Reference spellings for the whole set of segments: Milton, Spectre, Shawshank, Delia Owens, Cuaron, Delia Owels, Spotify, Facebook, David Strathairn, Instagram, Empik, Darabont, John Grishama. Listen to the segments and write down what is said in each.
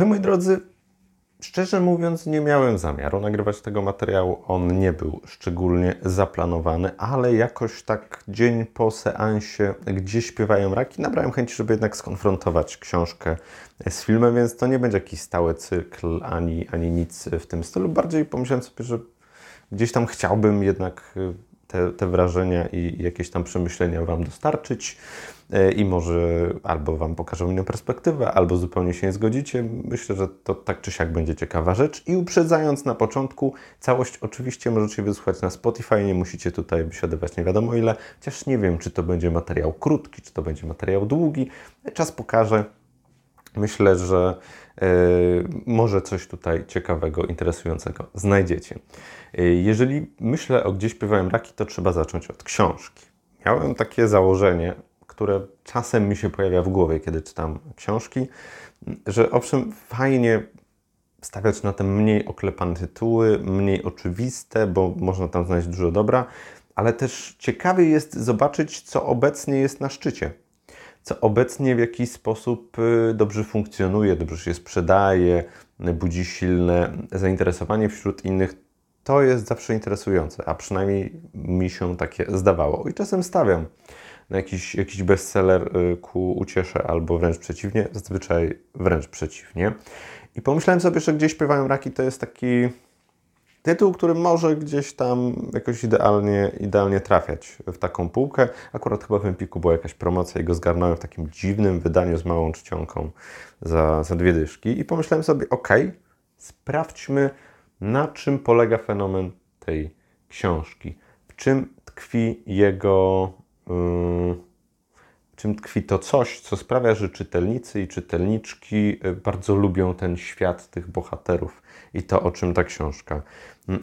Ale moi drodzy, szczerze mówiąc, nie miałem zamiaru nagrywać tego materiału. On nie był szczególnie zaplanowany, ale jakoś tak dzień po seansie, gdzie śpiewają raki, nabrałem chęci, żeby jednak skonfrontować książkę z filmem, więc to nie będzie jakiś stały cykl, ani nic w tym stylu. Bardziej pomyślałem sobie, że gdzieś tam chciałbym jednak te wrażenia i jakieś tam przemyślenia Wam dostarczyć i może albo Wam pokażę inną perspektywę, albo zupełnie się nie zgodzicie. Myślę, że to tak czy siak będzie ciekawa rzecz. I uprzedzając na początku, całość oczywiście możecie wysłuchać na Spotify, nie musicie tutaj wysiadywać nie wiadomo ile, chociaż nie wiem, czy to będzie materiał krótki, czy to będzie materiał długi. Czas pokaże. Myślę, że może coś tutaj ciekawego, interesującego znajdziecie. Jeżeli myślę o Gdzie śpiewają raki, to trzeba zacząć od książki. Miałem takie założenie, które czasem mi się pojawia w głowie, kiedy czytam książki, że owszem, fajnie stawiać na te mniej oklepane tytuły, mniej oczywiste, bo można tam znaleźć dużo dobra, ale też ciekawie jest zobaczyć, co obecnie jest na szczycie. Co obecnie w jakiś sposób dobrze funkcjonuje, dobrze się sprzedaje, budzi silne zainteresowanie wśród innych. To jest zawsze interesujące, a przynajmniej mi się takie zdawało. I czasem stawiam na jakiś bestseller ku uciesze albo wręcz przeciwnie, zazwyczaj wręcz przeciwnie. I pomyślałem sobie, że Gdzie śpiewają raki to jest taki tytuł, który może gdzieś tam jakoś idealnie trafiać w taką półkę. Akurat chyba w Empiku była jakaś promocja i go zgarnąłem w takim dziwnym wydaniu z małą czcionką za 2 dyszki. I pomyślałem sobie, okej, sprawdźmy, na czym polega fenomen tej książki. W czym tkwi tkwi to coś, co sprawia, że czytelnicy i czytelniczki bardzo lubią ten świat tych bohaterów i to, o czym ta książka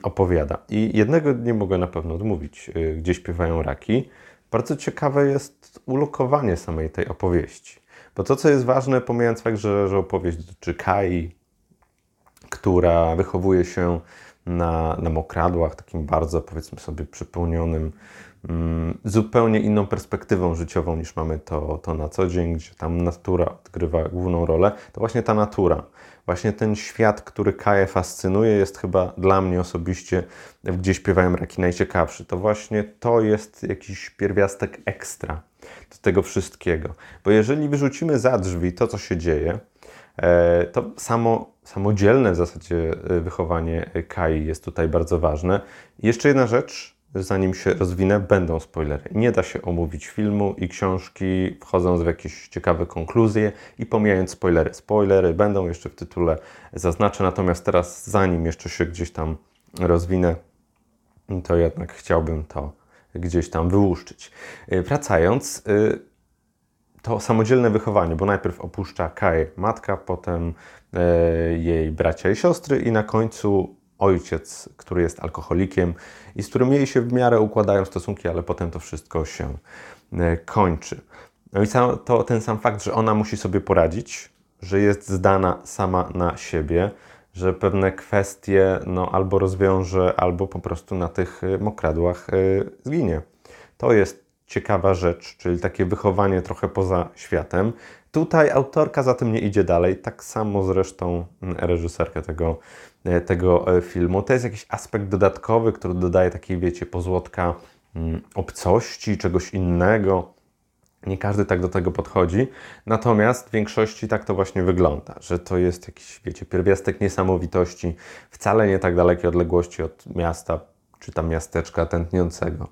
opowiada. I jednego nie mogę na pewno odmówić, Gdzie śpiewają raki. Bardzo ciekawe jest ulokowanie samej tej opowieści. Bo to, co jest ważne, pomijając fakt, że opowieść dotyczy Kai, która wychowuje się na mokradłach, takim bardzo, powiedzmy sobie, przepełnionym zupełnie inną perspektywą życiową niż mamy to na co dzień, gdzie tam natura odgrywa główną rolę, to właśnie ta natura, właśnie ten świat, który Kaję fascynuje, jest chyba dla mnie osobiście, Gdzie śpiewają raki, najciekawszy. To właśnie to jest jakiś pierwiastek ekstra do tego wszystkiego. Bo jeżeli wyrzucimy za drzwi to, co się dzieje, to samodzielne w zasadzie wychowanie Kai jest tutaj bardzo ważne. I jeszcze jedna rzecz, zanim się rozwinę, będą spoilery. Nie da się omówić filmu i książki, wchodząc w jakieś ciekawe konkluzje i pomijając spoilery. Spoilery będą, jeszcze w tytule zaznaczę, natomiast teraz, zanim jeszcze się gdzieś tam rozwinę, to jednak chciałbym to gdzieś tam wyłuszczyć. Wracając, to samodzielne wychowanie, bo najpierw opuszcza Kaję matka, potem jej bracia i siostry i na końcu ojciec, który jest alkoholikiem i z którym jej się w miarę układają stosunki, ale potem to wszystko się kończy. No i to ten sam fakt, że ona musi sobie poradzić, że jest zdana sama na siebie, że pewne kwestie albo rozwiąże, albo po prostu na tych mokradłach zginie. To jest ciekawa rzecz, czyli takie wychowanie trochę poza światem. Tutaj autorka za tym nie idzie dalej, tak samo zresztą reżyserka tego filmu. To jest jakiś aspekt dodatkowy, który dodaje takiej, wiecie, pozłotka obcości, czegoś innego. Nie każdy tak do tego podchodzi, natomiast w większości tak to właśnie wygląda, że to jest jakiś, wiecie, pierwiastek niesamowitości, wcale nie tak dalekiej odległości od miasta czy tam miasteczka tętniącego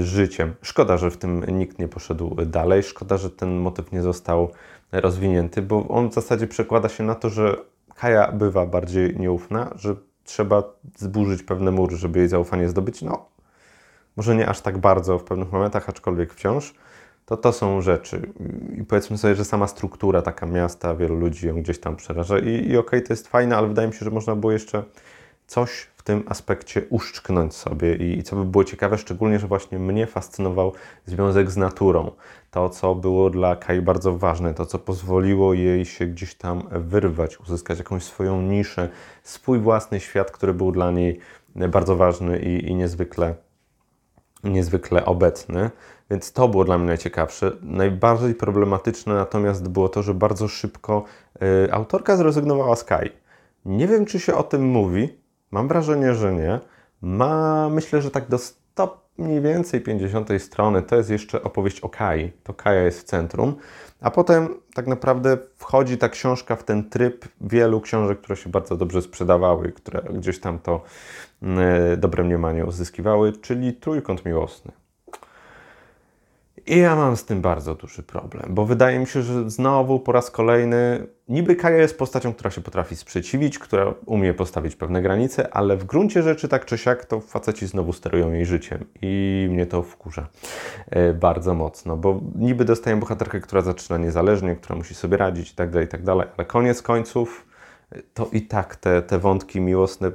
życiem. Szkoda, że w tym nikt nie poszedł dalej, szkoda, że ten motyw nie został rozwinięty, bo on w zasadzie przekłada się na to, że Kaja bywa bardziej nieufna, że trzeba zburzyć pewne mury, żeby jej zaufanie zdobyć. Może nie aż tak bardzo w pewnych momentach, aczkolwiek wciąż. To są rzeczy. I powiedzmy sobie, że sama struktura taka miasta, wielu ludzi ją gdzieś tam przeraża. I okej, to jest fajne, ale wydaje mi się, że można było jeszcze coś w tym aspekcie uszczknąć sobie i co by było ciekawe, szczególnie, że właśnie mnie fascynował związek z naturą. To, co było dla Kai bardzo ważne, to, co pozwoliło jej się gdzieś tam wyrwać, uzyskać jakąś swoją niszę, swój własny świat, który był dla niej bardzo ważny i niezwykle obecny. Więc to było dla mnie najciekawsze. Najbardziej problematyczne natomiast było to, że bardzo szybko autorka zrezygnowała z Kai. Nie wiem, czy się o tym mówi. Mam wrażenie, że nie. Myślę, że tak do mniej więcej 50 strony. To jest jeszcze opowieść o Kai. To Kaja jest w centrum. A potem tak naprawdę wchodzi ta książka w ten tryb wielu książek, które się bardzo dobrze sprzedawały, które gdzieś tam to dobre mniemanie uzyskiwały, czyli trójkąt miłosny. I ja mam z tym bardzo duży problem, bo wydaje mi się, że znowu po raz kolejny niby Kaja jest postacią, która się potrafi sprzeciwić, która umie postawić pewne granice, ale w gruncie rzeczy tak czy siak to faceci znowu sterują jej życiem i mnie to wkurza bardzo mocno, bo niby dostaję bohaterkę, która zaczyna niezależnie, która musi sobie radzić i tak dalej, ale koniec końców to i tak te wątki miłosne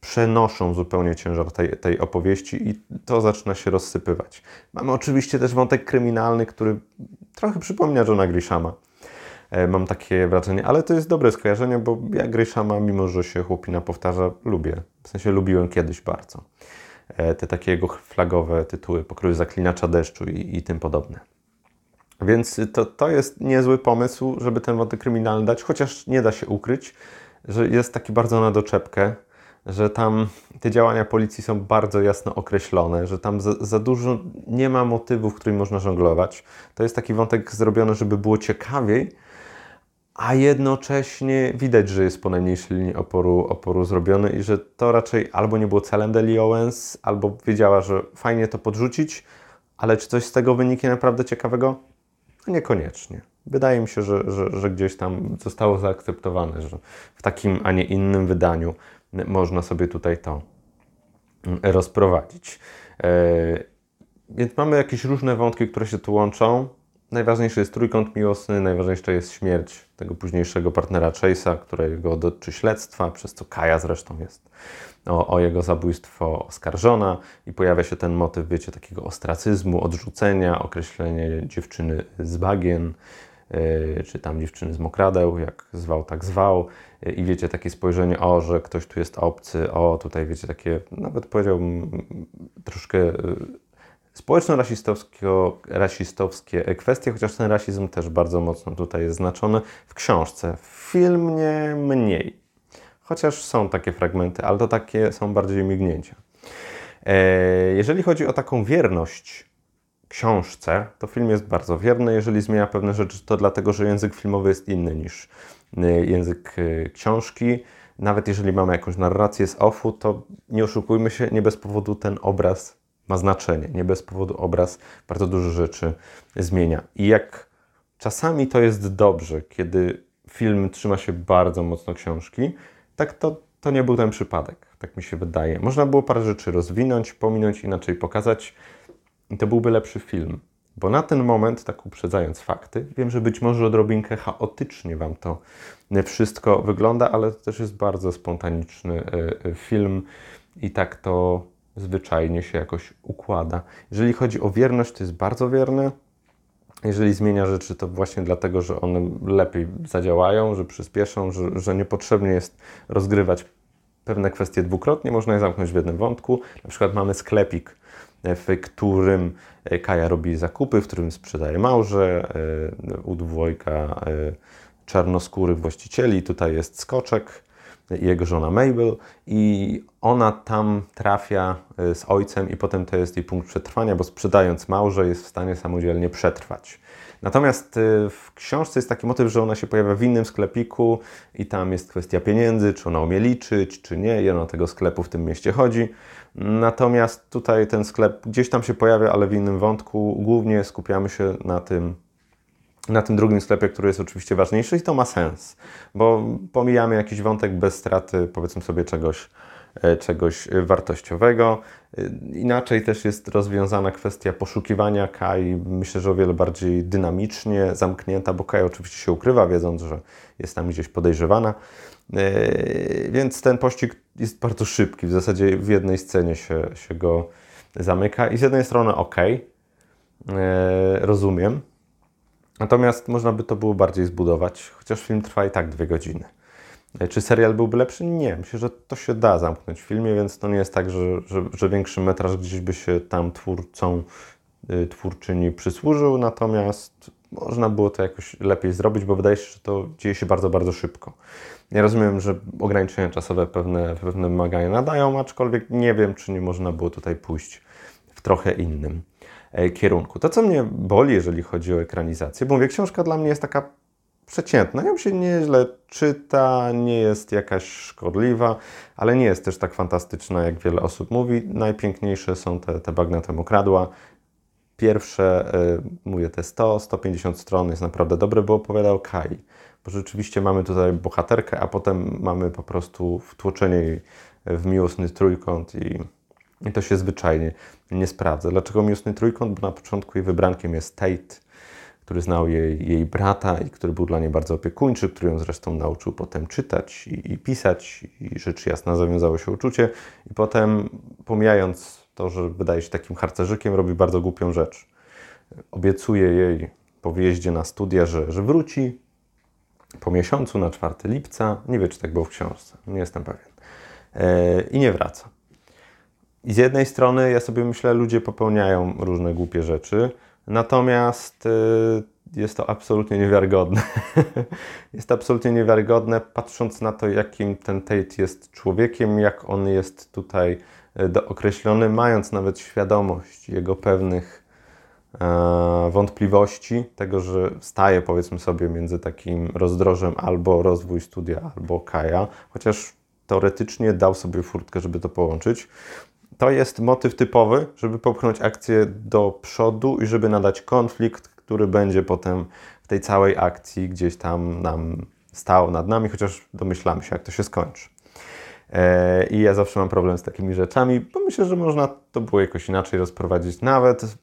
przenoszą zupełnie ciężar tej opowieści i to zaczyna się rozsypywać. Mamy oczywiście też wątek kryminalny, który trochę przypomina Johna Grishama. Mam takie wrażenie, ale to jest dobre skojarzenie, bo ja Grishama, mimo że się chłopina powtarza, lubię. W sensie lubiłem kiedyś bardzo. Te takie jego flagowe tytuły, Pokrój zaklinacza deszczu i tym podobne. Więc to jest niezły pomysł, żeby ten wątek kryminalny dać, chociaż nie da się ukryć, że jest taki bardzo na doczepkę, że tam te działania policji są bardzo jasno określone, że tam za dużo nie ma motywów, którymi można żonglować. To jest taki wątek zrobiony, żeby było ciekawiej, a jednocześnie widać, że jest po najmniejszej linii oporu zrobiony i że to raczej albo nie było celem Delii Owens, albo wiedziała, że fajnie to podrzucić, ale czy coś z tego wyniknie naprawdę ciekawego? No niekoniecznie. Wydaje mi się, że gdzieś tam zostało zaakceptowane, że w takim, a nie innym wydaniu można sobie tutaj to rozprowadzić. Więc mamy jakieś różne wątki, które się tu łączą. Najważniejszy jest trójkąt miłosny, najważniejsza jest śmierć tego późniejszego partnera Chase'a, którego dotyczy śledztwa, przez co Kaja zresztą jest o jego zabójstwo oskarżona i pojawia się ten motyw, wiecie, takiego ostracyzmu, odrzucenia, określenie dziewczyny z bagien, czy tam dziewczyny z mokradeł, jak zwał, tak zwał. I wiecie, takie spojrzenie, że ktoś tu jest obcy, tutaj wiecie, takie, nawet powiedziałbym, troszkę społeczno-rasistowskie kwestie, chociaż ten rasizm też bardzo mocno tutaj jest znaczony w książce. W filmie mniej. Chociaż są takie fragmenty, ale to takie są bardziej mignięcia. Jeżeli chodzi o taką wierność książce, to film jest bardzo wierny. Jeżeli zmienia pewne rzeczy, to dlatego, że język filmowy jest inny niż język książki. Nawet jeżeli mamy jakąś narrację z offu, to nie oszukujmy się, nie bez powodu ten obraz ma znaczenie. Nie bez powodu obraz bardzo dużo rzeczy zmienia. I jak czasami to jest dobrze, kiedy film trzyma się bardzo mocno książki, tak to nie był ten przypadek. Tak mi się wydaje. Można było parę rzeczy rozwinąć, pominąć, inaczej pokazać. I to byłby lepszy film, bo na ten moment, tak uprzedzając fakty, wiem, że być może odrobinkę chaotycznie Wam to wszystko wygląda, ale to też jest bardzo spontaniczny film i tak to zwyczajnie się jakoś układa. Jeżeli chodzi o wierność, to jest bardzo wierny. Jeżeli zmienia rzeczy, to właśnie dlatego, że one lepiej zadziałają, że przyspieszą, że niepotrzebnie jest rozgrywać pewne kwestie dwukrotnie, można je zamknąć w jednym wątku. Na przykład mamy sklepik, w którym Kaja robi zakupy, w którym sprzedaje małże u dwojga czarnoskórych właścicieli. Tutaj jest Skoczek i jego żona Mabel i ona tam trafia z ojcem i potem to jest jej punkt przetrwania, bo sprzedając małże jest w stanie samodzielnie przetrwać. Natomiast w książce jest taki motyw, że ona się pojawia w innym sklepiku i tam jest kwestia pieniędzy, czy ona umie liczyć, czy nie, i ona tego sklepu w tym mieście chodzi. Natomiast tutaj ten sklep gdzieś tam się pojawia, ale w innym wątku. Głównie skupiamy się na tym drugim sklepie, który jest oczywiście ważniejszy i to ma sens, bo pomijamy jakiś wątek bez straty, powiedzmy sobie, czegoś wartościowego. Inaczej też jest rozwiązana kwestia poszukiwania Kai, myślę, że o wiele bardziej dynamicznie zamknięta, bo Kai oczywiście się ukrywa, wiedząc, że jest tam gdzieś podejrzewana, więc ten pościg jest bardzo szybki, w zasadzie w jednej scenie się go zamyka i z jednej strony rozumiem, natomiast można by to było bardziej zbudować, chociaż film trwa i tak 2 godziny. Czy serial byłby lepszy? Nie. Myślę, że to się da zamknąć w filmie, więc to nie jest tak, że większy metraż gdzieś by się tam twórcom twórczyni przysłużył, natomiast można było to jakoś lepiej zrobić, bo wydaje się, że to dzieje się bardzo, bardzo szybko. Ja rozumiem, że ograniczenia czasowe pewne wymagania nadają, aczkolwiek nie wiem, czy nie można było tutaj pójść w trochę innym kierunku. To, co mnie boli, jeżeli chodzi o ekranizację, bo mówię, książka dla mnie jest taka przeciętna, ją się nieźle czyta, nie jest jakaś szkodliwa, ale nie jest też tak fantastyczna, jak wiele osób mówi. Najpiękniejsze są te bagna Temokradła. Pierwsze, mówię, te 100-150 stron jest naprawdę dobre, bo opowiadał Kai. Bo rzeczywiście mamy tutaj bohaterkę, a potem mamy po prostu wtłoczenie jej w miłosny trójkąt i to się zwyczajnie nie sprawdza. Dlaczego miłosny trójkąt? Bo na początku jej wybrankiem jest Tate, który znał jej brata i który był dla niej bardzo opiekuńczy, który ją zresztą nauczył potem czytać i pisać i rzecz jasna zawiązało się uczucie. I potem, pomijając to, że wydaje się takim harcerzykiem, robi bardzo głupią rzecz. Obiecuje jej po wyjeździe na studia, że wróci po miesiącu na 4 lipca. Nie wiem, czy tak było w książce, nie jestem pewien. I nie wraca. I z jednej strony ja sobie myślę, ludzie popełniają różne głupie rzeczy, natomiast jest to absolutnie niewiarygodne. Jest absolutnie niewiarygodne, patrząc na to, jakim ten Tate jest człowiekiem, jak on jest tutaj dookreślony, mając nawet świadomość jego pewnych wątpliwości, tego, że staje, powiedzmy sobie, między takim rozdrożem albo rozwój studia, albo Kaja, chociaż teoretycznie dał sobie furtkę, żeby to połączyć. To jest motyw typowy, żeby popchnąć akcję do przodu i żeby nadać konflikt, który będzie potem w tej całej akcji gdzieś tam nam stał nad nami, chociaż domyślamy się, jak to się skończy. I ja zawsze mam problem z takimi rzeczami, bo myślę, że można to było jakoś inaczej rozprowadzić, nawet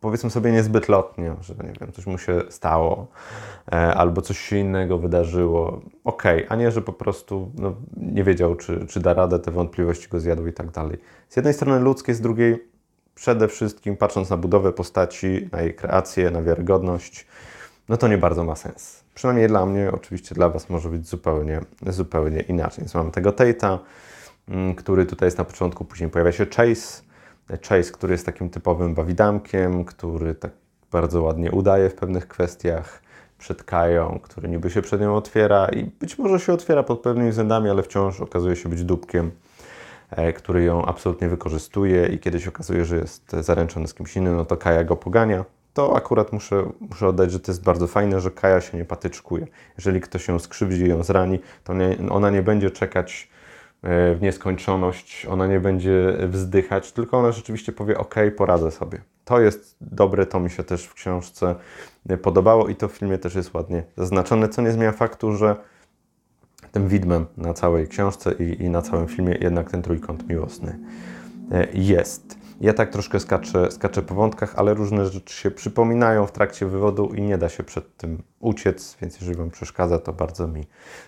powiedzmy sobie niezbyt lotnie, że nie wiem, coś mu się stało albo coś się innego wydarzyło. Okej, a nie, że po prostu nie wiedział, czy da radę, te wątpliwości go zjadły i tak dalej. Z jednej strony ludzkie, z drugiej przede wszystkim patrząc na budowę postaci, na jej kreację, na wiarygodność, to nie bardzo ma sens. Przynajmniej dla mnie, oczywiście dla Was może być zupełnie inaczej. Więc mamy tego Tate'a, który tutaj jest na początku, później pojawia się Chase, który jest takim typowym bawidamkiem, który tak bardzo ładnie udaje w pewnych kwestiach przed Kają, który niby się przed nią otwiera i być może się otwiera pod pewnymi względami, ale wciąż okazuje się być dupkiem, który ją absolutnie wykorzystuje i kiedy się okazuje, że jest zaręczony z kimś innym, to Kaja go pogania. To akurat muszę oddać, że to jest bardzo fajne, że Kaja się nie patyczkuje. Jeżeli ktoś ją skrzywdzi i ją zrani, to ona nie będzie czekać w nieskończoność, ona nie będzie wzdychać, tylko ona rzeczywiście powie: ok, poradzę sobie. To jest dobre, to mi się też w książce podobało i to w filmie też jest ładnie zaznaczone, co nie zmienia faktu, że tym widmem na całej książce i na całym filmie jednak ten trójkąt miłosny jest. Ja tak troszkę skaczę po wątkach, ale różne rzeczy się przypominają w trakcie wywodu i nie da się przed tym uciec, więc jeżeli Wam przeszkadza, to bardzo mi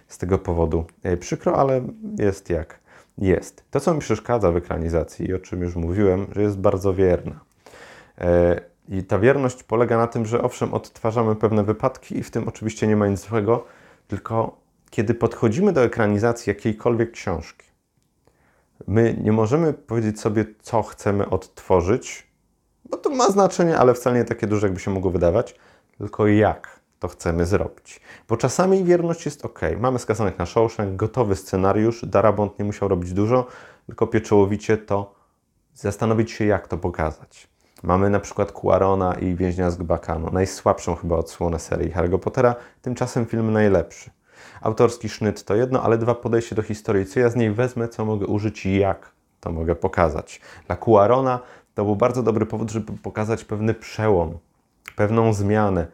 z tego powodu przykro, ale jest jak jest. To, co mi przeszkadza w ekranizacji i o czym już mówiłem, że jest bardzo wierna. I ta wierność polega na tym, że owszem, odtwarzamy pewne wypadki i w tym oczywiście nie ma nic złego, tylko kiedy podchodzimy do ekranizacji jakiejkolwiek książki, my nie możemy powiedzieć sobie, co chcemy odtworzyć, bo to ma znaczenie, ale wcale nie takie duże, jakby się mogło wydawać, tylko jak to chcemy zrobić. Bo czasami wierność jest ok. Mamy Skazanych na Shawshank, gotowy scenariusz, Darabont nie musiał robić dużo, tylko pieczołowicie to zastanowić się, jak to pokazać. Mamy na przykład Cuarona i Więźnia z Gbakanu, najsłabszą chyba odsłonę serii Harry'ego Pottera, tymczasem film najlepszy. Autorski sznyt to jedno, ale dwa podejście do historii. Co ja z niej wezmę, co mogę użyć i jak to mogę pokazać. Dla Cuarona to był bardzo dobry powód, żeby pokazać pewny przełom, pewną zmianę,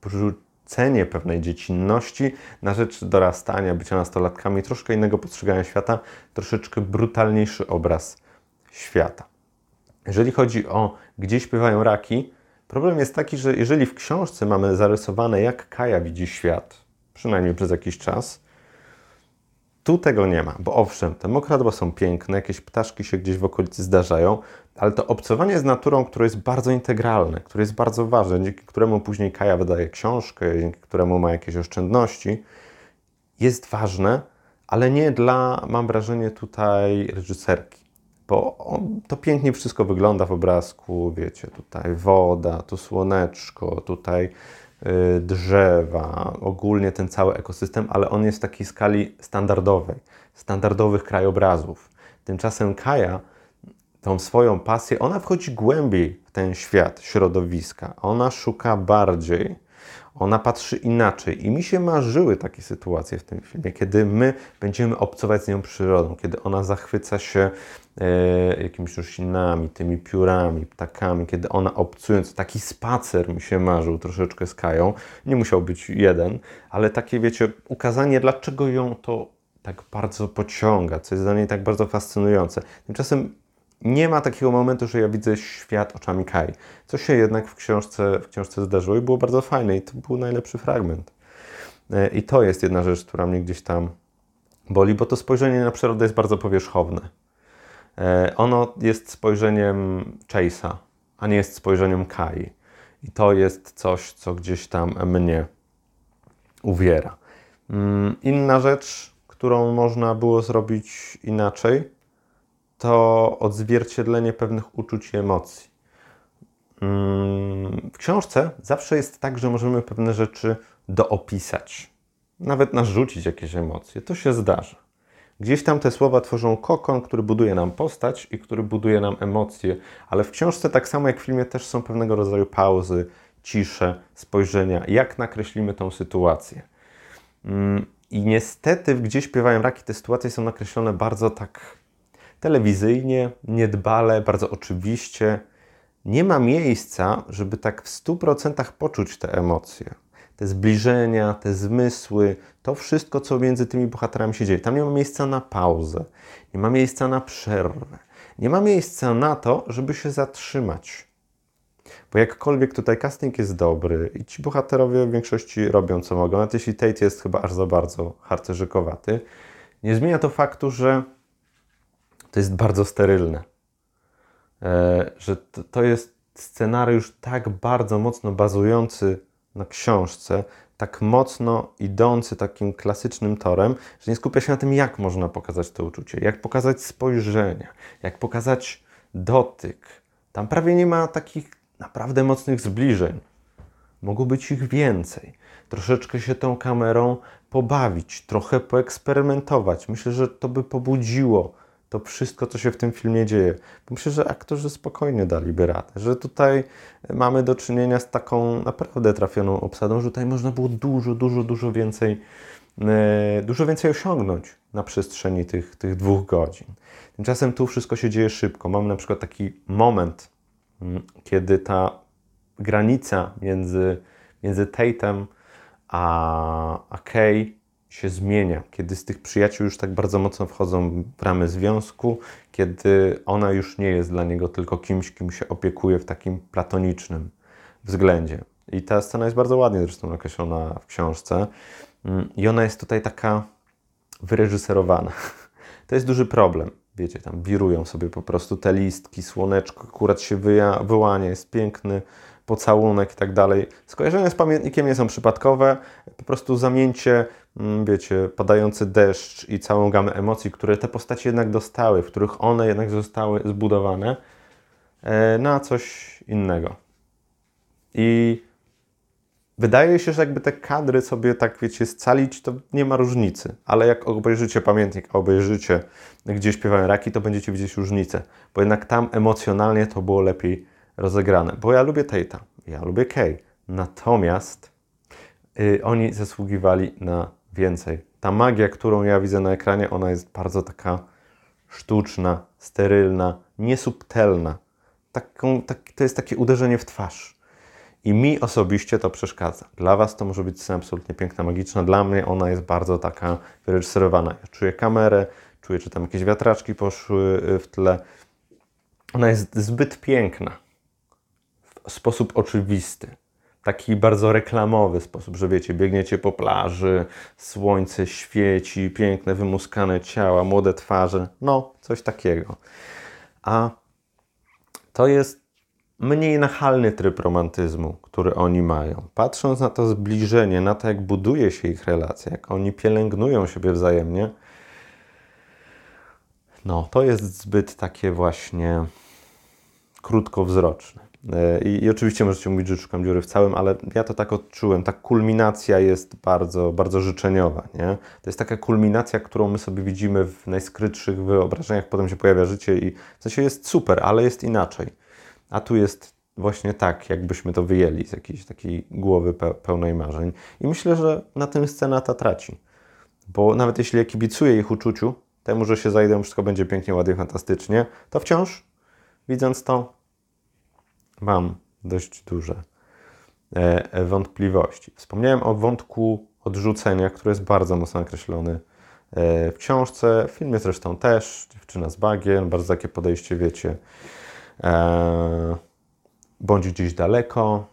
porzucenie pewnej dziecinności na rzecz dorastania, bycia nastolatkami, troszkę innego postrzegania świata, troszeczkę brutalniejszy obraz świata. Jeżeli chodzi o Gdzie śpiewają raki, problem jest taki, że jeżeli w książce mamy zarysowane, jak Kaja widzi świat, przynajmniej przez jakiś czas, tu tego nie ma, bo owszem, te mokradła są piękne, jakieś ptaszki się gdzieś w okolicy zdarzają, ale to obcowanie z naturą, które jest bardzo integralne, które jest bardzo ważne, dzięki któremu później Kaja wydaje książkę, dzięki któremu ma jakieś oszczędności, jest ważne, ale nie dla, mam wrażenie, tutaj reżyserki. bo to pięknie wszystko wygląda w obrazku, wiecie, tutaj woda, tu słoneczko, tutaj drzewa, ogólnie ten cały ekosystem, ale on jest w takiej skali standardowej, standardowych krajobrazów. Tymczasem Kaja, tą swoją pasję, ona wchodzi głębiej w ten świat środowiska, ona szuka bardziej, ona patrzy inaczej i mi się marzyły takie sytuacje w tym filmie, kiedy my będziemy obcować z nią przyrodą, kiedy ona zachwyca się jakimiś roślinami, tymi piórami, ptakami, kiedy ona obcując, taki spacer mi się marzył troszeczkę z Kają, nie musiał być jeden, ale takie wiecie, ukazanie dlaczego ją to tak bardzo pociąga, co jest dla niej tak bardzo fascynujące. Tymczasem nie ma takiego momentu, że ja widzę świat oczami Kai. Co się jednak w książce zdarzyło i było bardzo fajne i to był najlepszy fragment. I to jest jedna rzecz, która mnie gdzieś tam boli, bo to spojrzenie na przyrodę jest bardzo powierzchowne. Ono jest spojrzeniem Chase'a, a nie jest spojrzeniem Kai. I to jest coś, co gdzieś tam mnie uwiera. Inna rzecz, którą można było zrobić inaczej, to odzwierciedlenie pewnych uczuć i emocji. W książce zawsze jest tak, że możemy pewne rzeczy doopisać. Nawet narzucić jakieś emocje. To się zdarza. Gdzieś tam te słowa tworzą kokon, który buduje nam postać i który buduje nam emocje. Ale w książce, tak samo jak w filmie, też są pewnego rodzaju pauzy, cisze, spojrzenia. Jak nakreślimy tą sytuację. I niestety, gdzie śpiewają raki, te sytuacje są nakreślone bardzo tak telewizyjnie, niedbale, bardzo oczywiście. Nie ma miejsca, żeby tak w 100% poczuć te emocje. Te zbliżenia, te zmysły, to wszystko, co między tymi bohaterami się dzieje. Tam nie ma miejsca na pauzę, nie ma miejsca na przerwę, nie ma miejsca na to, żeby się zatrzymać. Bo jakkolwiek tutaj casting jest dobry i ci bohaterowie w większości robią co mogą, nawet jeśli Tate jest chyba aż za bardzo harcerzykowaty, nie zmienia to faktu, że to jest bardzo sterylne, że to jest scenariusz tak bardzo mocno bazujący na książce, tak mocno idący takim klasycznym torem, że nie skupia się na tym, jak można pokazać to uczucie, jak pokazać spojrzenia, jak pokazać dotyk. Tam prawie nie ma takich naprawdę mocnych zbliżeń. Mogło być ich więcej. Troszeczkę się tą kamerą pobawić, trochę poeksperymentować. Myślę, że to by pobudziło to wszystko, co się w tym filmie dzieje. Myślę, że aktorzy spokojnie daliby radę, że tutaj mamy do czynienia z taką naprawdę trafioną obsadą, że tutaj można było dużo więcej osiągnąć na przestrzeni tych 2 godzin. Tymczasem tu wszystko się dzieje szybko. Mamy na przykład taki moment, kiedy ta granica między Tate'em a Kay się zmienia, kiedy z tych przyjaciół już tak bardzo mocno wchodzą w ramy związku, kiedy ona już nie jest dla niego tylko kimś, kim się opiekuje w takim platonicznym względzie. I ta scena jest bardzo ładnie zresztą określona w książce. I ona jest tutaj taka wyreżyserowana. To jest duży problem. Wiecie, tam wirują sobie po prostu te listki, słoneczko, akurat się wyłania, jest piękny pocałunek i tak dalej. Skojarzenia z pamiętnikiem nie są przypadkowe, po prostu zamięcie, wiecie, padający deszcz i całą gamę emocji, które te postacie jednak dostały, w których one jednak zostały zbudowane na coś innego. I wydaje się, że jakby te kadry sobie tak, wiecie, scalić, to nie ma różnicy. Ale jak obejrzycie pamiętnik, obejrzycie Gdzie śpiewają raki, to będziecie widzieć różnicę. Bo jednak tam emocjonalnie to było lepiej rozegrane. Bo ja lubię Tate'a, ja lubię Kay. Natomiast oni zasługiwali na więcej. Ta magia, którą ja widzę na ekranie, ona jest bardzo taka sztuczna, sterylna, niesubtelna. To jest takie uderzenie w twarz. I mi osobiście to przeszkadza. Dla was to może być scena absolutnie piękna, magiczna. Dla mnie ona jest bardzo taka wyreżyserowana. Ja czuję kamerę, czuję, czy tam jakieś wiatraczki poszły w tle. Ona jest zbyt piękna. W sposób oczywisty. Taki bardzo reklamowy sposób, że wiecie, biegniecie po plaży, słońce świeci, piękne, wymuskane ciała, młode twarze. No, coś takiego. A to jest mniej nachalny tryb romantyzmu, który oni mają. Patrząc na to zbliżenie, na to, jak buduje się ich relacja, jak oni pielęgnują siebie wzajemnie, No, to jest zbyt takie właśnie krótkowzroczne. I oczywiście możecie mówić, że szukam dziury w całym, ale ja to tak odczułem. Ta kulminacja jest bardzo, bardzo życzeniowa, nie? To jest taka kulminacja, którą my sobie widzimy w najskrytszych wyobrażeniach, potem się pojawia życie i w sensie jest super, ale jest inaczej. A tu jest właśnie tak, jakbyśmy to wyjęli z jakiejś takiej głowy pełnej marzeń. I myślę, że na tym scena ta traci. Bo nawet jeśli ja kibicuję ich uczuciu, temu, że się zajdą, wszystko będzie pięknie, ładnie, fantastycznie, to wciąż, widząc to, mam dość duże wątpliwości. Wspomniałem o wątku odrzucenia, który jest bardzo mocno nakreślony w książce, w filmie zresztą też, Dziewczyna z bagien, bardzo takie podejście, wiecie, bądź gdzieś daleko,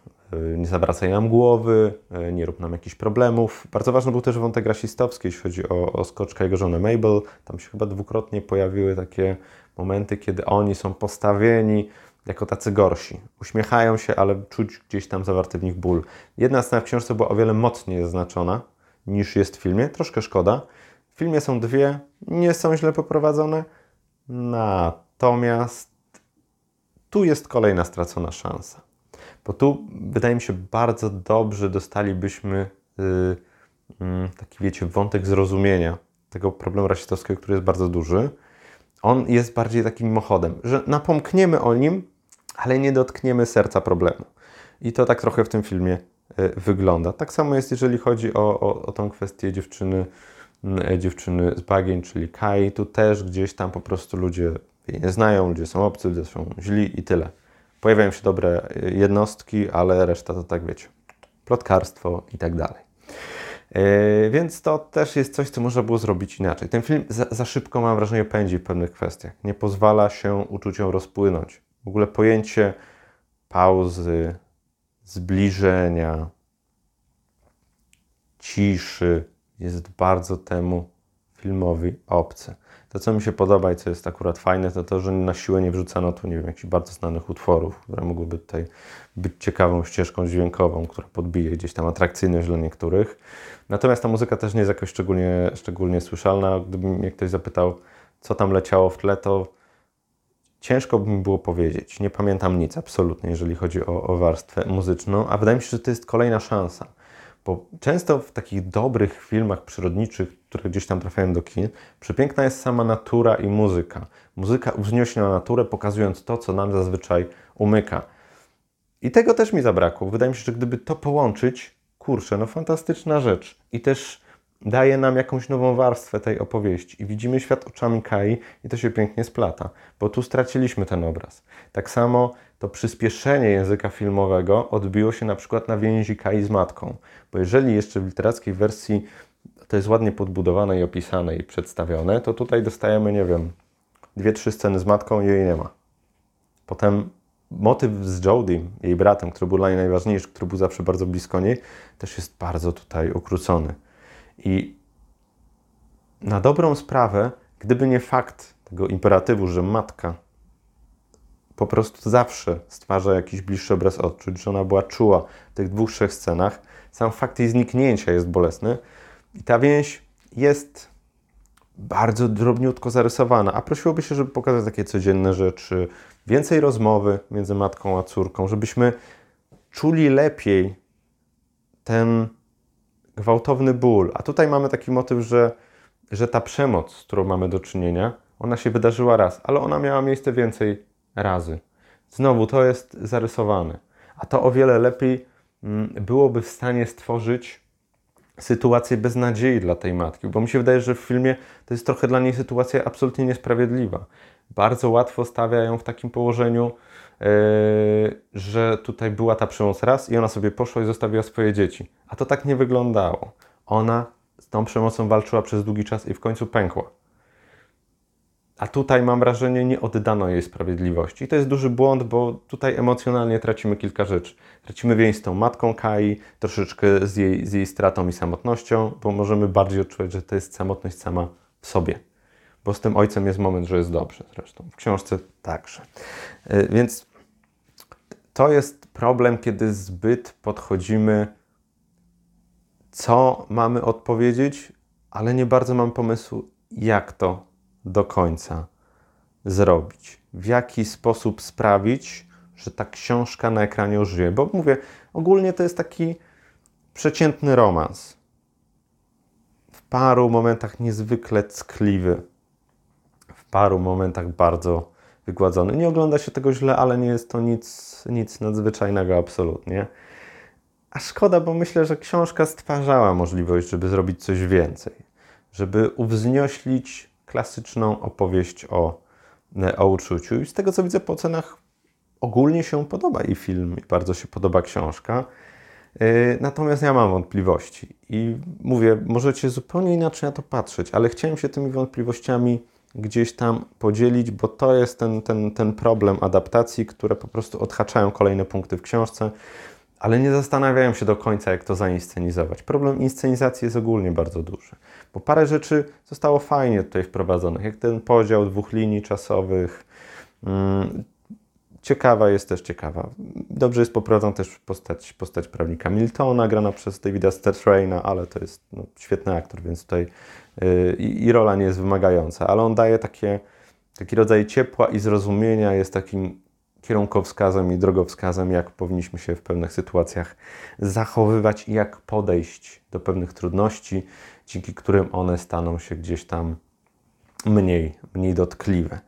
nie zawracaj nam głowy, nie rób nam jakichś problemów. Bardzo ważny był też wątek rasistowski, jeśli chodzi o Skoczka i jego żonę Mabel. Tam się chyba dwukrotnie pojawiły takie momenty, kiedy oni są postawieni jako tacy gorsi. Uśmiechają się, ale czuć gdzieś tam zawarty w nich ból. Jedna scena w książce była o wiele mocniej zaznaczona niż jest w filmie. Troszkę szkoda. W filmie są dwie, nie są źle poprowadzone. Natomiast tu jest kolejna stracona szansa. Bo tu, wydaje mi się, bardzo dobrze dostalibyśmy taki, wiecie, wątek zrozumienia tego problemu rasistowskiego, który jest bardzo duży. On jest bardziej takim mimochodem, że napomkniemy o nim, ale nie dotkniemy serca problemu. I to tak trochę w tym filmie wygląda. Tak samo jest, jeżeli chodzi o tą kwestię dziewczyny z bagien, czyli Kai. Tu też gdzieś tam po prostu ludzie jej nie znają, ludzie są obcy, ludzie są źli i tyle. Pojawiają się dobre jednostki, ale reszta to tak, wiecie, plotkarstwo i tak dalej. Więc to też jest coś, co można było zrobić inaczej. Ten film za szybko, mam wrażenie, pędzi w pewnych kwestiach. Nie pozwala się uczuciom rozpłynąć. W ogóle pojęcie pauzy, zbliżenia, ciszy jest bardzo temu filmowi obce. To, co mi się podoba i co jest akurat fajne, to to, że na siłę nie wrzucano tu, nie wiem, jakichś bardzo znanych utworów, które mogłyby tutaj być ciekawą ścieżką dźwiękową, która podbije gdzieś tam atrakcyjność dla niektórych. Natomiast ta muzyka też nie jest jakoś szczególnie słyszalna. Gdyby mnie ktoś zapytał, co tam leciało w tle, to ciężko by mi było powiedzieć. Nie pamiętam nic absolutnie, jeżeli chodzi o warstwę muzyczną, a wydaje mi się, że to jest kolejna szansa. Bo często w takich dobrych filmach przyrodniczych, które gdzieś tam trafiają do kin, przepiękna jest sama natura i muzyka. Muzyka uwznośnie na naturę, pokazując to, co nam zazwyczaj umyka. I tego też mi zabrakło. Wydaje mi się, że gdyby to połączyć, kurczę, no fantastyczna rzecz. I też daje nam jakąś nową warstwę tej opowieści. I widzimy świat oczami Kai i to się pięknie splata. Bo tu straciliśmy ten obraz. Tak samo to przyspieszenie języka filmowego odbiło się na przykład na więzi Kai z matką. Bo jeżeli jeszcze w literackiej wersji to jest ładnie podbudowane i opisane i przedstawione, to tutaj dostajemy, nie wiem, 2-3 sceny z matką i jej nie ma. Potem motyw z Jodie, jej bratem, który był dla niej najważniejszy, który był zawsze bardzo blisko niej, też jest bardzo tutaj ukrócony. I na dobrą sprawę, gdyby nie fakt tego imperatywu, że matka po prostu zawsze stwarza jakiś bliższy obraz odczuć, że ona była czuła w tych 2-3 scenach, sam fakt jej zniknięcia jest bolesny i ta więź jest bardzo drobniutko zarysowana, a prosiłoby się, żeby pokazać takie codzienne rzeczy, więcej rozmowy między matką a córką, żebyśmy czuli lepiej ten gwałtowny ból. A tutaj mamy taki motyw, że ta przemoc, z którą mamy do czynienia, ona się wydarzyła raz, ale ona miała miejsce więcej razy. Znowu to jest zarysowane. A to o wiele lepiej byłoby w stanie stworzyć sytuację beznadziei dla tej matki. Bo mi się wydaje, że w filmie to jest trochę dla niej sytuacja absolutnie niesprawiedliwa. Bardzo łatwo stawia ją w takim położeniu, że tutaj była ta przemoc raz i ona sobie poszła i zostawiła swoje dzieci. A to tak nie wyglądało. Ona z tą przemocą walczyła przez długi czas i w końcu pękła. A tutaj, mam wrażenie, nie oddano jej sprawiedliwości. I to jest duży błąd, bo tutaj emocjonalnie tracimy kilka rzeczy. Tracimy więź z tą matką Kai, troszeczkę z jej stratą i samotnością, bo możemy bardziej odczuwać, że to jest samotność sama w sobie. Bo z tym ojcem jest moment, że jest dobrze zresztą. W książce także. Więc to jest problem, kiedy zbyt podchodzimy, co mamy odpowiedzieć, ale nie bardzo mam pomysłu, jak to do końca zrobić? W jaki sposób sprawić, że ta książka na ekranie ożyje? Bo mówię, ogólnie to jest taki przeciętny romans. W paru momentach niezwykle ckliwy. W paru momentach bardzo wygładzony. Nie ogląda się tego źle, ale nie jest to nic nadzwyczajnego absolutnie. A szkoda, bo myślę, że książka stwarzała możliwość, żeby zrobić coś więcej. Żeby uwznioślić klasyczną opowieść o uczuciu. I z tego, co widzę po ocenach, ogólnie się podoba i film, i bardzo się podoba książka. Natomiast ja mam wątpliwości. I mówię, możecie zupełnie inaczej na to patrzeć, ale chciałem się tymi wątpliwościami gdzieś tam podzielić, bo to jest ten problem adaptacji, które po prostu odhaczają kolejne punkty w książce, ale nie zastanawiają się do końca, jak to zainscenizować. Problem inscenizacji jest ogólnie bardzo duży, bo parę rzeczy zostało fajnie tutaj wprowadzonych, jak ten podział 2 linii czasowych. Ciekawa. Dobrze jest poprowadzona też postać prawnika Miltona, grana przez Davida Strathairna, ale to jest świetny aktor, więc tutaj i rola nie jest wymagająca, ale on daje taki rodzaj ciepła i zrozumienia, jest takim kierunkowskazem i drogowskazem, jak powinniśmy się w pewnych sytuacjach zachowywać i jak podejść do pewnych trudności, dzięki którym one staną się gdzieś tam mniej dotkliwe.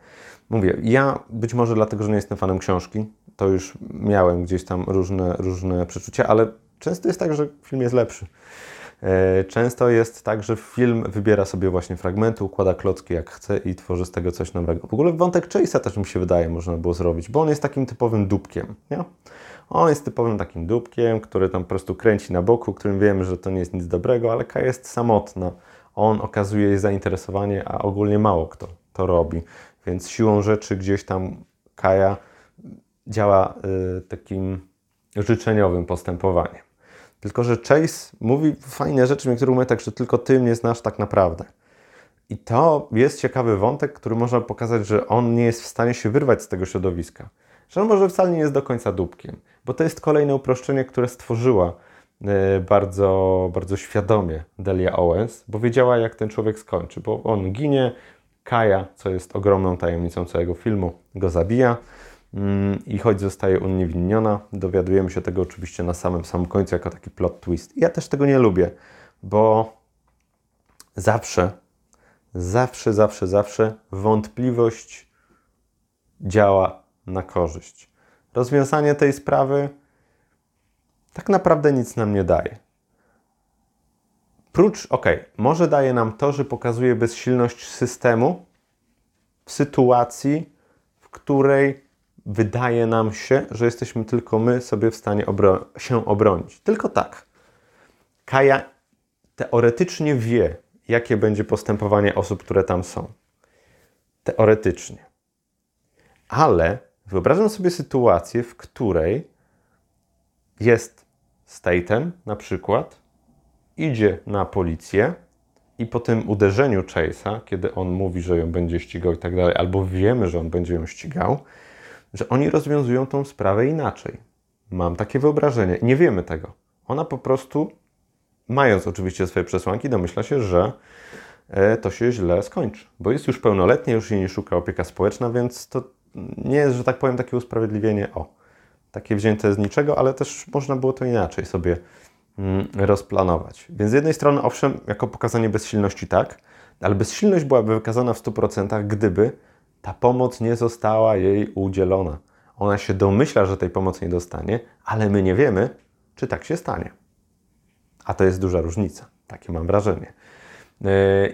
Mówię, ja być może dlatego, że nie jestem fanem książki, to już miałem gdzieś tam różne przeczucia, ale często jest tak, że film jest lepszy. Często jest tak, że film wybiera sobie właśnie fragmenty, układa klocki jak chce i tworzy z tego coś nowego. W ogóle wątek Chase'a też mi się wydaje, można było zrobić, bo on jest takim typowym dupkiem, nie? On jest typowym takim dupkiem, który tam po prostu kręci na boku, którym wiemy, że to nie jest nic dobrego, ale Kaja jest samotna. On okazuje jej zainteresowanie, a ogólnie mało kto to robi. Więc siłą rzeczy gdzieś tam Kaja działa takim życzeniowym postępowaniem. Tylko że Chase mówi fajne rzeczy, niektóre mówią tak, że tylko ty mnie znasz tak naprawdę. I to jest ciekawy wątek, który można pokazać, że on nie jest w stanie się wyrwać z tego środowiska. Że on może wcale nie jest do końca dupkiem. Bo to jest kolejne uproszczenie, które stworzyła bardzo, bardzo świadomie Delia Owens, bo wiedziała, jak ten człowiek skończy, bo on ginie, Kaja, co jest ogromną tajemnicą całego filmu, go zabija i choć zostaje uniewinniona, dowiadujemy się tego oczywiście na samym końcu jako taki plot twist. I ja też tego nie lubię, bo zawsze wątpliwość działa na korzyść. Rozwiązanie tej sprawy tak naprawdę nic nam nie daje. Może daje nam to, że pokazuje bezsilność systemu w sytuacji, w której wydaje nam się, że jesteśmy tylko my sobie w stanie się obronić. Tylko tak. Kaja teoretycznie wie, jakie będzie postępowanie osób, które tam są. Teoretycznie. Ale wyobrażam sobie sytuację, w której jest Statham na przykład, idzie na policję i po tym uderzeniu Chase'a, kiedy on mówi, że ją będzie ścigał i tak dalej, albo wiemy, że on będzie ją ścigał, że oni rozwiązują tą sprawę inaczej. Mam takie wyobrażenie. Nie wiemy tego. Ona po prostu, mając oczywiście swoje przesłanki, domyśla się, że to się źle skończy. Bo jest już pełnoletnia, już jej nie szuka opieka społeczna, więc to nie jest, że tak powiem, takie usprawiedliwienie. Takie wzięte z niczego, ale też można było to inaczej sobie rozplanować. Więc z jednej strony, owszem, jako pokazanie bezsilności tak, ale bezsilność byłaby wykazana w 100%, gdyby ta pomoc nie została jej udzielona. Ona się domyśla, że tej pomocy nie dostanie, ale my nie wiemy, czy tak się stanie. A to jest duża różnica. Takie mam wrażenie.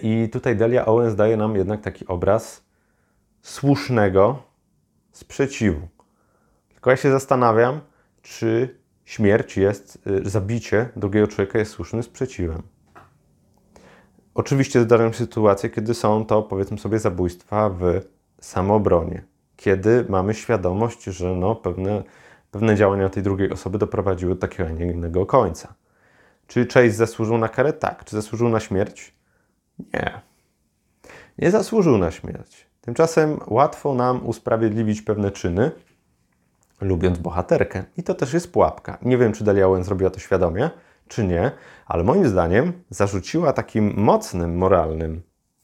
I tutaj Delia Owens daje nam jednak taki obraz słusznego sprzeciwu. Tylko ja się zastanawiam, czy śmierć zabicie drugiego człowieka jest słusznym sprzeciwem. Oczywiście zdarzają się sytuacje, kiedy są to, powiedzmy sobie, zabójstwa w samoobronie. Kiedy mamy świadomość, że pewne działania tej drugiej osoby doprowadziły do takiego, a nie innego końca. Czy Chase zasłużył na karę? Tak. Czy zasłużył na śmierć? Nie. Nie zasłużył na śmierć. Tymczasem łatwo nam usprawiedliwić pewne czyny, lubiąc bohaterkę. I to też jest pułapka. Nie wiem, czy Delia Owens zrobiła to świadomie, czy nie, ale moim zdaniem zarzuciła takim mocnym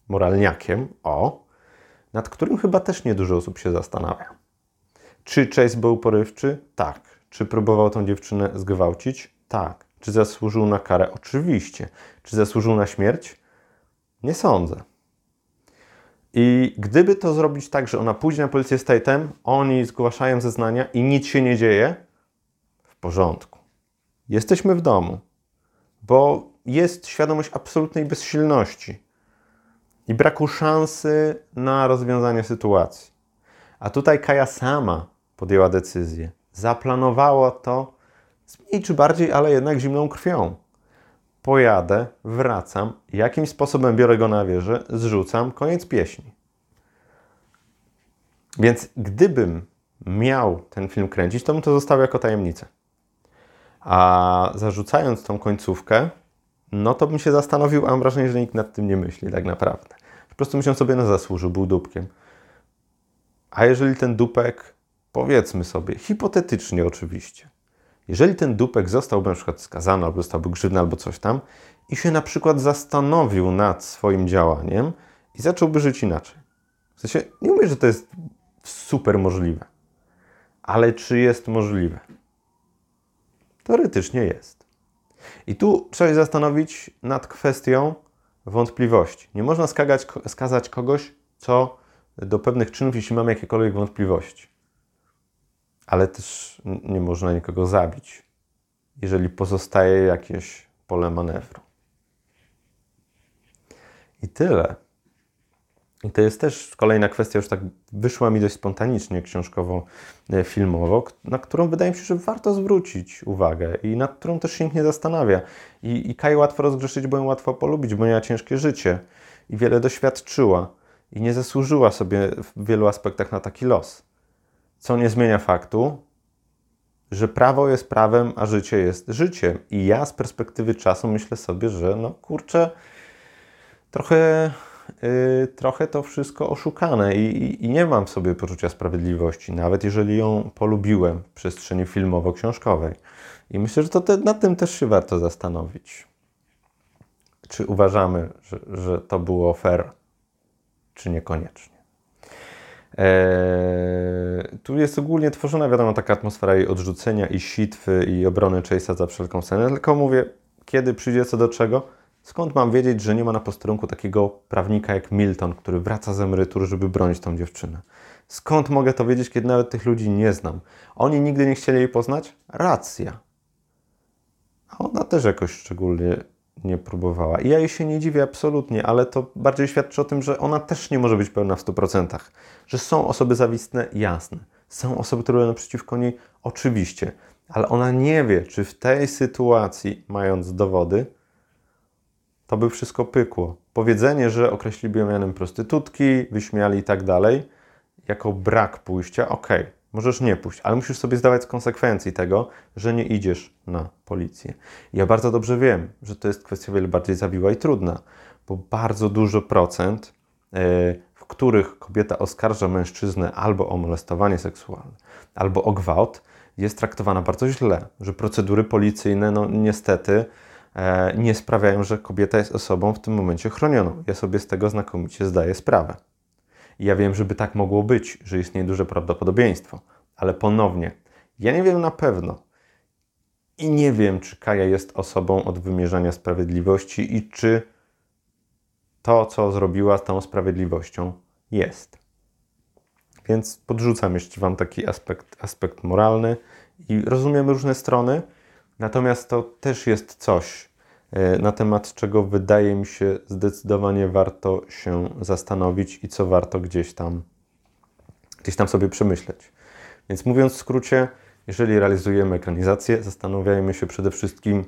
moralniakiem, nad którym chyba też niedużo osób się zastanawia. Czy Chase był porywczy? Tak. Czy próbował tą dziewczynę zgwałcić? Tak. Czy zasłużył na karę? Oczywiście. Czy zasłużył na śmierć? Nie sądzę. I gdyby to zrobić tak, że ona pójdzie na policję z Tate'em, oni zgłaszają zeznania i nic się nie dzieje, w porządku. Jesteśmy w domu, bo jest świadomość absolutnej bezsilności i braku szansy na rozwiązanie sytuacji. A tutaj Kaja sama podjęła decyzję. Zaplanowała to z mniej czy bardziej, ale jednak zimną krwią. Pojadę, wracam, jakimś sposobem biorę go na wieżę, zrzucam, koniec pieśni. Więc gdybym miał ten film kręcić, to bym to zostawił jako tajemnicę. A zarzucając tą końcówkę, no to bym się zastanowił, a mam wrażenie, że nikt nad tym nie myśli tak naprawdę. Po prostu myślą sobie, no zasłużył, był dupkiem. A jeżeli ten dupek, powiedzmy sobie, hipotetycznie oczywiście, jeżeli ten dupek zostałby na przykład skazany, albo zostałby grzywny, albo coś tam i się na przykład zastanowił nad swoim działaniem i zacząłby żyć inaczej. W sensie, nie mówię, że to jest super możliwe, ale czy jest możliwe? Teoretycznie jest. I tu trzeba się zastanowić nad kwestią wątpliwości. Nie można skazać kogoś, co do pewnych czynów, jeśli mamy jakiekolwiek wątpliwości. Ale też nie można nikogo zabić, jeżeli pozostaje jakieś pole manewru. I tyle. I to jest też kolejna kwestia, już tak wyszła mi dość spontanicznie książkowo-filmowo, na którą wydaje mi się, że warto zwrócić uwagę i nad którą też się nikt nie zastanawia. I Kaj łatwo rozgrzeszyć, bo ją łatwo polubić, bo miała ciężkie życie i wiele doświadczyła i nie zasłużyła sobie w wielu aspektach na taki los. Co nie zmienia faktu, że prawo jest prawem, a życie jest życiem. I ja z perspektywy czasu myślę sobie, że no kurczę, trochę to wszystko oszukane i nie mam w sobie poczucia sprawiedliwości, nawet jeżeli ją polubiłem w przestrzeni filmowo-książkowej. I myślę, że nad tym też się warto zastanowić. Czy uważamy, że to było fair, czy niekoniecznie. Tu jest ogólnie tworzona, wiadomo, taka atmosfera jej odrzucenia i sitwy i obrony Chase'a za wszelką cenę, tylko mówię, kiedy przyjdzie co do czego, skąd mam wiedzieć, że nie ma na posterunku takiego prawnika jak Milton, który wraca z emerytury, żeby bronić tą dziewczynę. Skąd mogę to wiedzieć, kiedy nawet tych ludzi nie znam? Oni nigdy nie chcieli jej poznać? Racja. A ona też jakoś szczególnie nie próbowała. I ja jej się nie dziwię absolutnie, ale to bardziej świadczy o tym, że ona też nie może być pełna w 100%. Że są osoby zawistne? Jasne. Są osoby, które będą przeciwko niej? Oczywiście. Ale ona nie wie, czy w tej sytuacji, mając dowody, to by wszystko pykło. Powiedzenie, że określili ją mianem prostytutki, wyśmiali i tak dalej, jako brak pójścia, okej. Możesz nie pójść, ale musisz sobie zdawać z konsekwencji tego, że nie idziesz na policję. Ja bardzo dobrze wiem, że to jest kwestia wiele bardziej zawiła i trudna, bo bardzo dużo procent, w których kobieta oskarża mężczyznę albo o molestowanie seksualne, albo o gwałt, jest traktowana bardzo źle, że procedury policyjne no niestety nie sprawiają, że kobieta jest osobą w tym momencie chronioną. Ja sobie z tego znakomicie zdaję sprawę. I ja wiem, żeby tak mogło być, że istnieje duże prawdopodobieństwo. Ale ponownie, ja nie wiem na pewno i nie wiem, czy Kaja jest osobą od wymierzania sprawiedliwości i czy to, co zrobiła z tą sprawiedliwością, jest. Więc podrzucam jeszcze Wam taki aspekt moralny i rozumiem różne strony, natomiast to też jest coś, na temat czego wydaje mi się zdecydowanie warto się zastanowić i co warto gdzieś tam sobie przemyśleć. Więc mówiąc w skrócie, jeżeli realizujemy ekranizację, zastanawiajmy się przede wszystkim,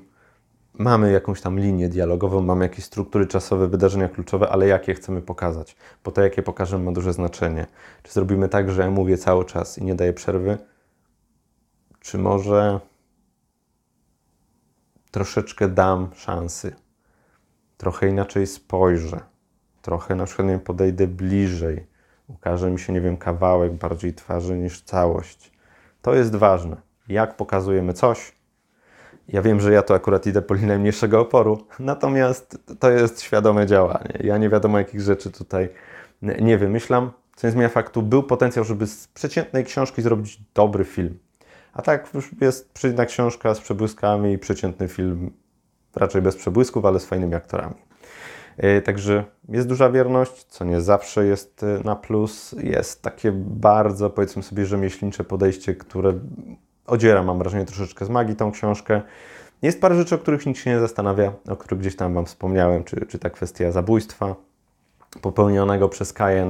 mamy jakąś tam linię dialogową, mamy jakieś struktury czasowe, wydarzenia kluczowe, ale jakie chcemy pokazać, bo to jakie pokażemy ma duże znaczenie. Czy zrobimy tak, że ja mówię cały czas i nie daję przerwy? Czy może troszeczkę dam szansy, trochę inaczej spojrzę, trochę na przykład podejdę bliżej, ukaże mi się, kawałek bardziej twarzy niż całość. To jest ważne. Jak pokazujemy coś? Ja wiem, że ja to akurat idę po linii najmniejszego oporu, natomiast to jest świadome działanie. Ja nie wiadomo jakich rzeczy tutaj nie wymyślam, Co nie zmienia faktu, był potencjał, żeby z przeciętnej książki zrobić dobry film. A tak już jest przeciętna książka z przebłyskami i przeciętny film raczej bez przebłysków, ale z fajnymi aktorami. Także jest duża wierność, co nie zawsze jest na plus. Jest takie bardzo, powiedzmy sobie, rzemieślnicze podejście, które odziera, mam wrażenie, troszeczkę z magii tą książkę. Jest parę rzeczy, o których nikt się nie zastanawia, o których gdzieś tam Wam wspomniałem, czy ta kwestia zabójstwa popełnionego przez Kaję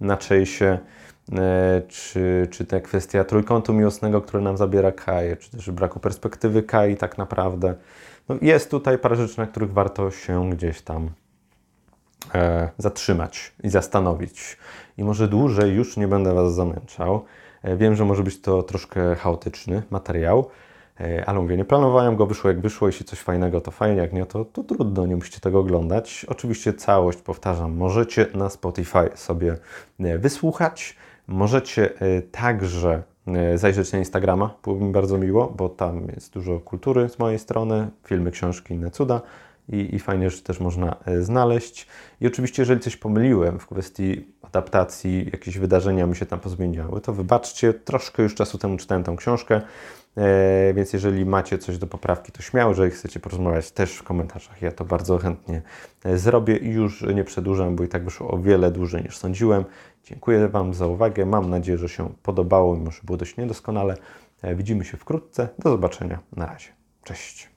na Chase'ie, czy ta kwestia trójkątu miłosnego, który nam zabiera Kaję, czy też braku perspektywy Kai tak naprawdę. No, jest tutaj parę rzeczy, na których warto się gdzieś tam zatrzymać i zastanowić. I może dłużej już nie będę Was zamęczał. Wiem, że może być to troszkę chaotyczny materiał, ale mówię, nie planowałem go, wyszło jak wyszło. Jeśli coś fajnego, to fajnie, jak nie, to trudno, nie musicie tego oglądać. Oczywiście całość, powtarzam, możecie na Spotify sobie wysłuchać. Możecie także zajrzeć na Instagrama, byłoby mi bardzo miło, bo tam jest dużo kultury z mojej strony, filmy, książki, inne cuda i fajne rzeczy też można znaleźć. I oczywiście, jeżeli coś pomyliłem w kwestii adaptacji, jakieś wydarzenia mi się tam pozmieniały, to wybaczcie, troszkę już czasu temu czytałem tą książkę, więc jeżeli macie coś do poprawki, to śmiało, jeżeli chcecie porozmawiać, też w komentarzach. Ja to bardzo chętnie zrobię i już nie przedłużam, bo i tak wyszło o wiele dłużej niż sądziłem. Dziękuję Wam za uwagę. Mam nadzieję, że się podobało, mimo że było dość niedoskonale. Widzimy się wkrótce. Do zobaczenia. Na razie. Cześć.